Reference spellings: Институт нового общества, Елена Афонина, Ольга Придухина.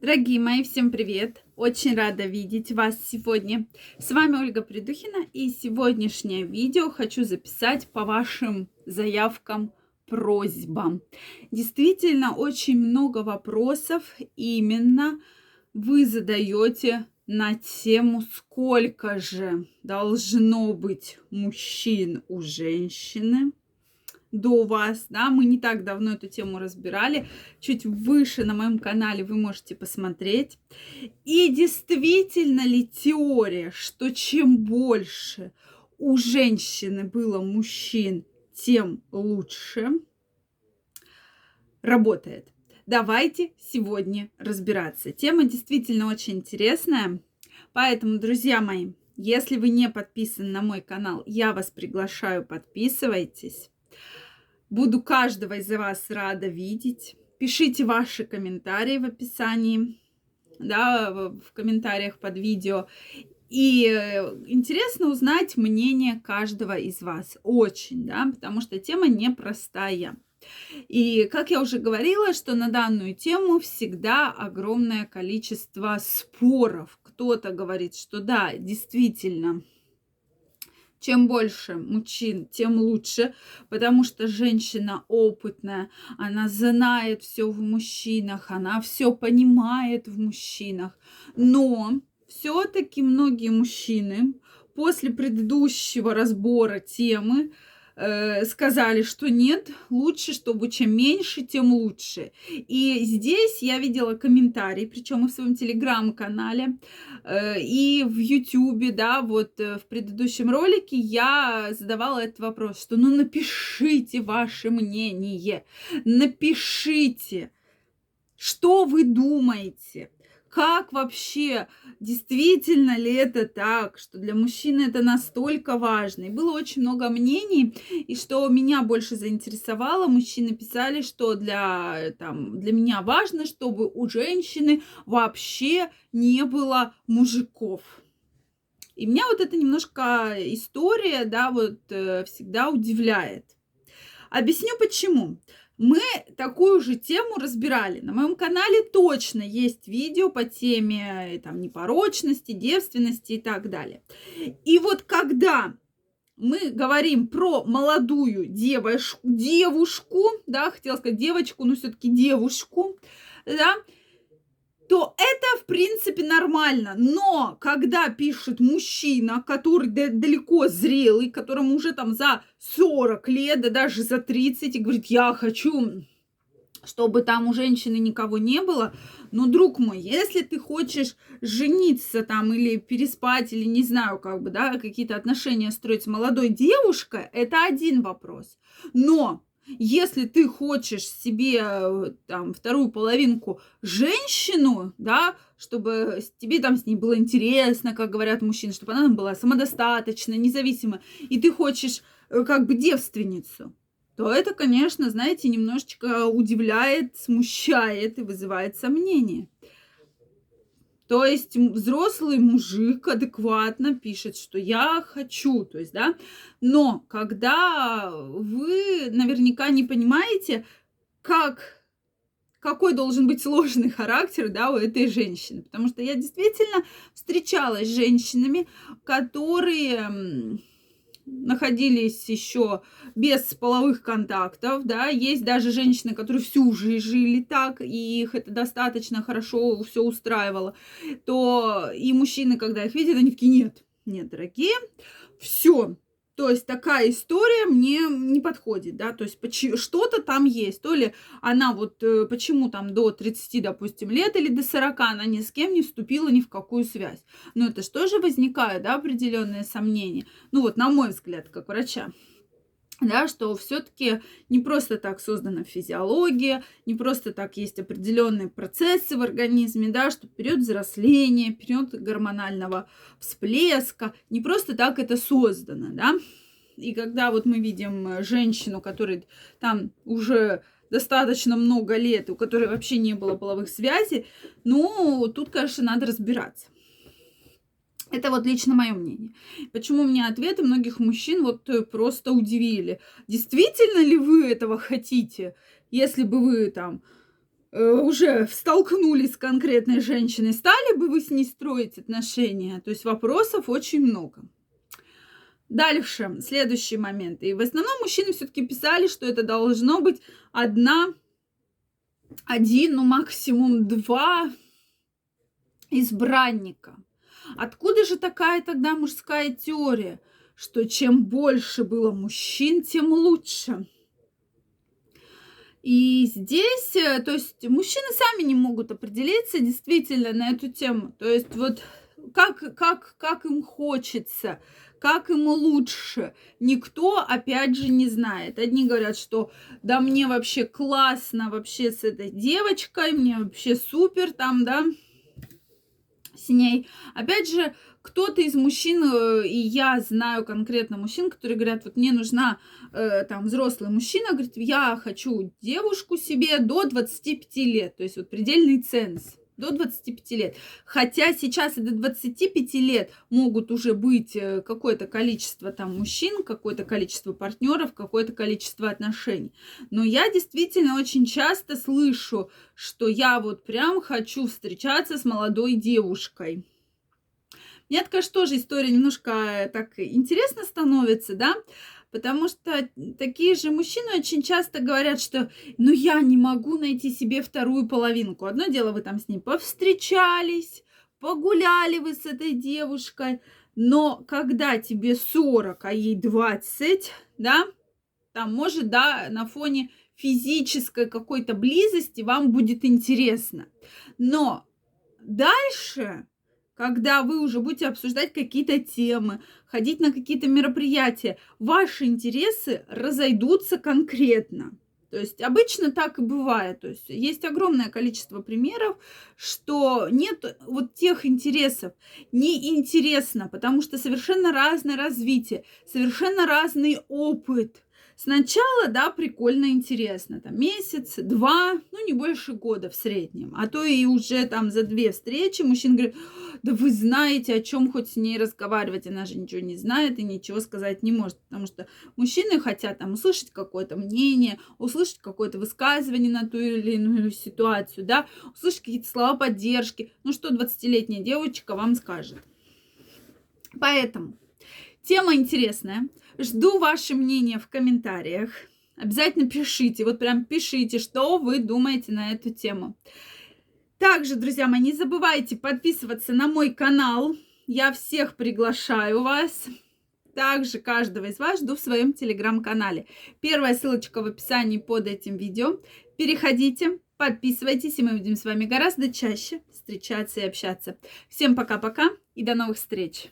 Дорогие мои, всем привет! Очень рада видеть вас сегодня. С вами Ольга Придухина, и сегодняшнее видео хочу записать по вашим заявкам, просьбам. Действительно, очень много вопросов именно вы задаете на тему, сколько же должно быть мужчин у женщины до вас, да, мы не так давно эту тему разбирали, чуть выше на моем канале вы можете посмотреть. И действительно ли теория, что чем больше у женщины было мужчин, тем лучше, работает? Давайте сегодня разбираться. Тема действительно очень интересная, поэтому, друзья мои, если вы не подписаны на мой канал, я вас приглашаю, подписывайтесь. Буду каждого из вас рада видеть. Пишите ваши комментарии в описании, да, в комментариях под видео. И интересно узнать мнение каждого из вас. Очень, да, потому что тема непростая. И, как я уже говорила, что на данную тему всегда огромное количество споров. Кто-то говорит, что да, действительно, чем больше мужчин, тем лучше, потому что женщина опытная, она знает все в мужчинах, она все понимает в мужчинах. Но все-таки многие мужчины после предыдущего разбора темы сказали, что нет, лучше, чтобы чем меньше, тем лучше. И здесь я видела комментарии, причем и в своем телеграм-канале, и в ютюбе, да, вот в предыдущем ролике я задавала этот вопрос, что ну напишите ваше мнение, напишите, что вы думаете. Как вообще, действительно ли это так, что для мужчины это настолько важно? И было очень много мнений, и что меня больше заинтересовало, мужчины писали, что для меня важно, чтобы у женщины вообще не было мужиков. И меня вот эта немножко история, да, вот всегда удивляет. Объясню почему. Мы такую же тему разбирали. На моем канале точно есть видео по теме там, непорочности, девственности и так далее. И вот когда мы говорим про молодую девушку, да, хотела сказать девочку, но все-таки девушку, да, то это, в принципе, нормально. Но когда пишет мужчина, который далеко зрелый, которому уже там за 40 лет, да даже за 30, и говорит, я хочу, чтобы там у женщины никого не было, но, друг мой, если ты хочешь жениться там или переспать, или не знаю, как бы, да, какие-то отношения строить с молодой девушкой, это один вопрос. Но если ты хочешь себе там вторую половинку женщину, да, чтобы тебе там с ней было интересно, как говорят мужчины, чтобы она там была самодостаточна, независима, и ты хочешь как бы девственницу, то это, конечно, знаете, немножечко удивляет, смущает и вызывает сомнения. То есть взрослый мужик адекватно пишет, что я хочу, то есть, да, но когда вы наверняка не понимаете, какой должен быть сложный характер, да, у этой женщины, потому что я действительно встречалась с женщинами, которые находились еще без половых контактов, да, есть даже женщины, которые всю жизнь жили так, и их это достаточно хорошо все устраивало, то и мужчины, когда их видят, они такие, нет, нет, дорогие, все, то есть такая история мне не подходит, да, то есть что-то там есть, то ли она вот почему там до 30, допустим, лет или до 40 она ни с кем не вступила ни в какую связь. Но это же тоже возникает, да, определенные сомнения, ну вот на мой взгляд, как врача. Да, что все-таки не просто так создана физиология, не просто так есть определенные процессы в организме, да, что период взросления, период гормонального всплеска, не просто так это создано, да. И когда вот мы видим женщину, которой там уже достаточно много лет, у которой вообще не было половых связей, ну, тут, конечно, надо разбираться. Это вот лично мое мнение. Почему меня ответы многих мужчин вот просто удивили. Действительно ли вы этого хотите? Если бы вы там уже столкнулись с конкретной женщиной, стали бы вы с ней строить отношения? То есть вопросов очень много. Дальше, следующий момент. И в основном мужчины все-таки писали, что это должно быть один, ну максимум два избранника. Откуда же такая тогда мужская теория, что чем больше было мужчин, тем лучше? И здесь, то есть, мужчины сами не могут определиться действительно на эту тему. То есть, вот как им хочется, как им лучше, никто, опять же, не знает. Одни говорят, что да, мне вообще классно вообще с этой девочкой, мне вообще супер там, да, с ней. Опять же, кто-то из мужчин, и я знаю конкретно мужчин, которые говорят, вот мне нужна там взрослый мужчина, говорит, я хочу девушку себе до 25 лет, то есть вот предельный ценз, до 25 лет. Хотя сейчас и до 25 лет могут уже быть какое-то количество там мужчин, какое-то количество партнеров, какое-то количество отношений. Но я действительно очень часто слышу, что я вот прям хочу встречаться с молодой девушкой. Мне, конечно, тоже история немножко так интересно становится, да, потому что такие же мужчины очень часто говорят, что ну я не могу найти себе вторую половинку. Одно дело, вы там с ней повстречались, погуляли вы с этой девушкой, но когда тебе 40, а ей 20, да, там может, да, на фоне физической какой-то близости вам будет интересно. Но дальше, когда вы уже будете обсуждать какие-то темы, ходить на какие-то мероприятия, ваши интересы разойдутся конкретно. То есть обычно так и бывает. То есть есть огромное количество примеров, что нет вот тех интересов. Неинтересно, потому что совершенно разное развитие, совершенно разный опыт. Сначала, да, прикольно, интересно, там месяц, два, ну не больше года в среднем, а то и уже там за 2 встречи мужчина говорит, да вы знаете, о чем хоть с ней разговаривать, она же ничего не знает и ничего сказать не может, потому что мужчины хотят там услышать какое-то мнение, услышать какое-то высказывание на ту или иную ситуацию, да, услышать какие-то слова поддержки, ну что 20-летняя девочка вам скажет. Поэтому тема интересная. Жду ваше мнение в комментариях. Обязательно пишите, вот прям пишите, что вы думаете на эту тему. Также, друзья мои, не забывайте подписываться на мой канал. Я всех приглашаю вас. Также каждого из вас жду в своем телеграм-канале. Первая ссылочка в описании под этим видео. Переходите, подписывайтесь, и мы будем с вами гораздо чаще встречаться и общаться. Всем пока-пока и до новых встреч!